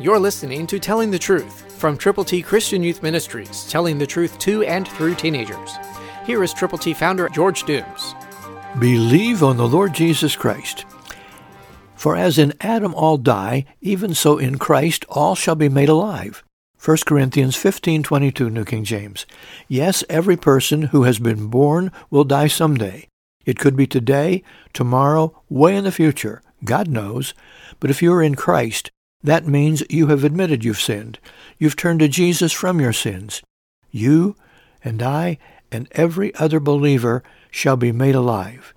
You're listening to Telling the Truth from Triple T Christian Youth Ministries, telling the truth to and through teenagers. Here is Triple T founder George Dooms. Believe on the Lord Jesus Christ. For as in Adam all die, even so in Christ all shall be made alive. 1 Corinthians 15:22, New King James. Yes, every person who has been born will die someday. It could be today, tomorrow, way in the future. God knows. But if you are in Christ, that means you have admitted you've sinned. You've turned to Jesus from your sins. You and I and every other believer shall be made alive.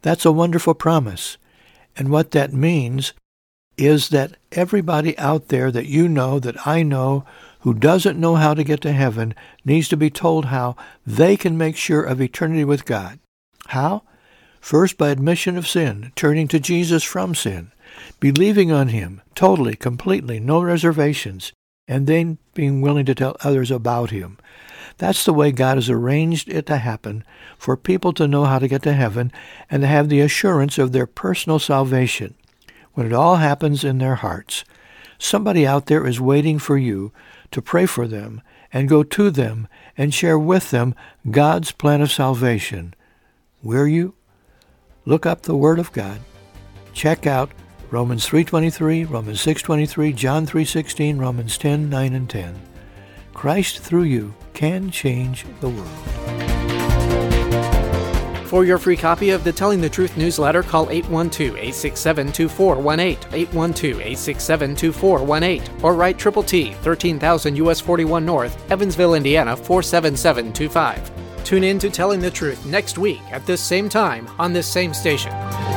That's a wonderful promise. And what that means is that everybody out there that you know, that I know, who doesn't know how to get to heaven, needs to be told how they can make sure of eternity with God. How? First, by admission of sin, turning to Jesus from sin, believing on Him totally, completely, no reservations, and then being willing to tell others about Him. That's the way God has arranged it to happen, for people to know how to get to heaven and to have the assurance of their personal salvation when it all happens in their hearts. Somebody out there is waiting for you to pray for them and go to them and share with them God's plan of salvation. Will you? Look up the Word of God. Check out Romans 3:23, Romans 6:23, John 3:16, Romans 10:9 and 10. Christ through you can change the world. For your free copy of the Telling the Truth newsletter, call 812-867-2418, 812-867-2418, or write Triple T, 13,000 U.S. 41 North, Evansville, Indiana, 47725. Tune in to Telling the Truth next week at this same time on this same station.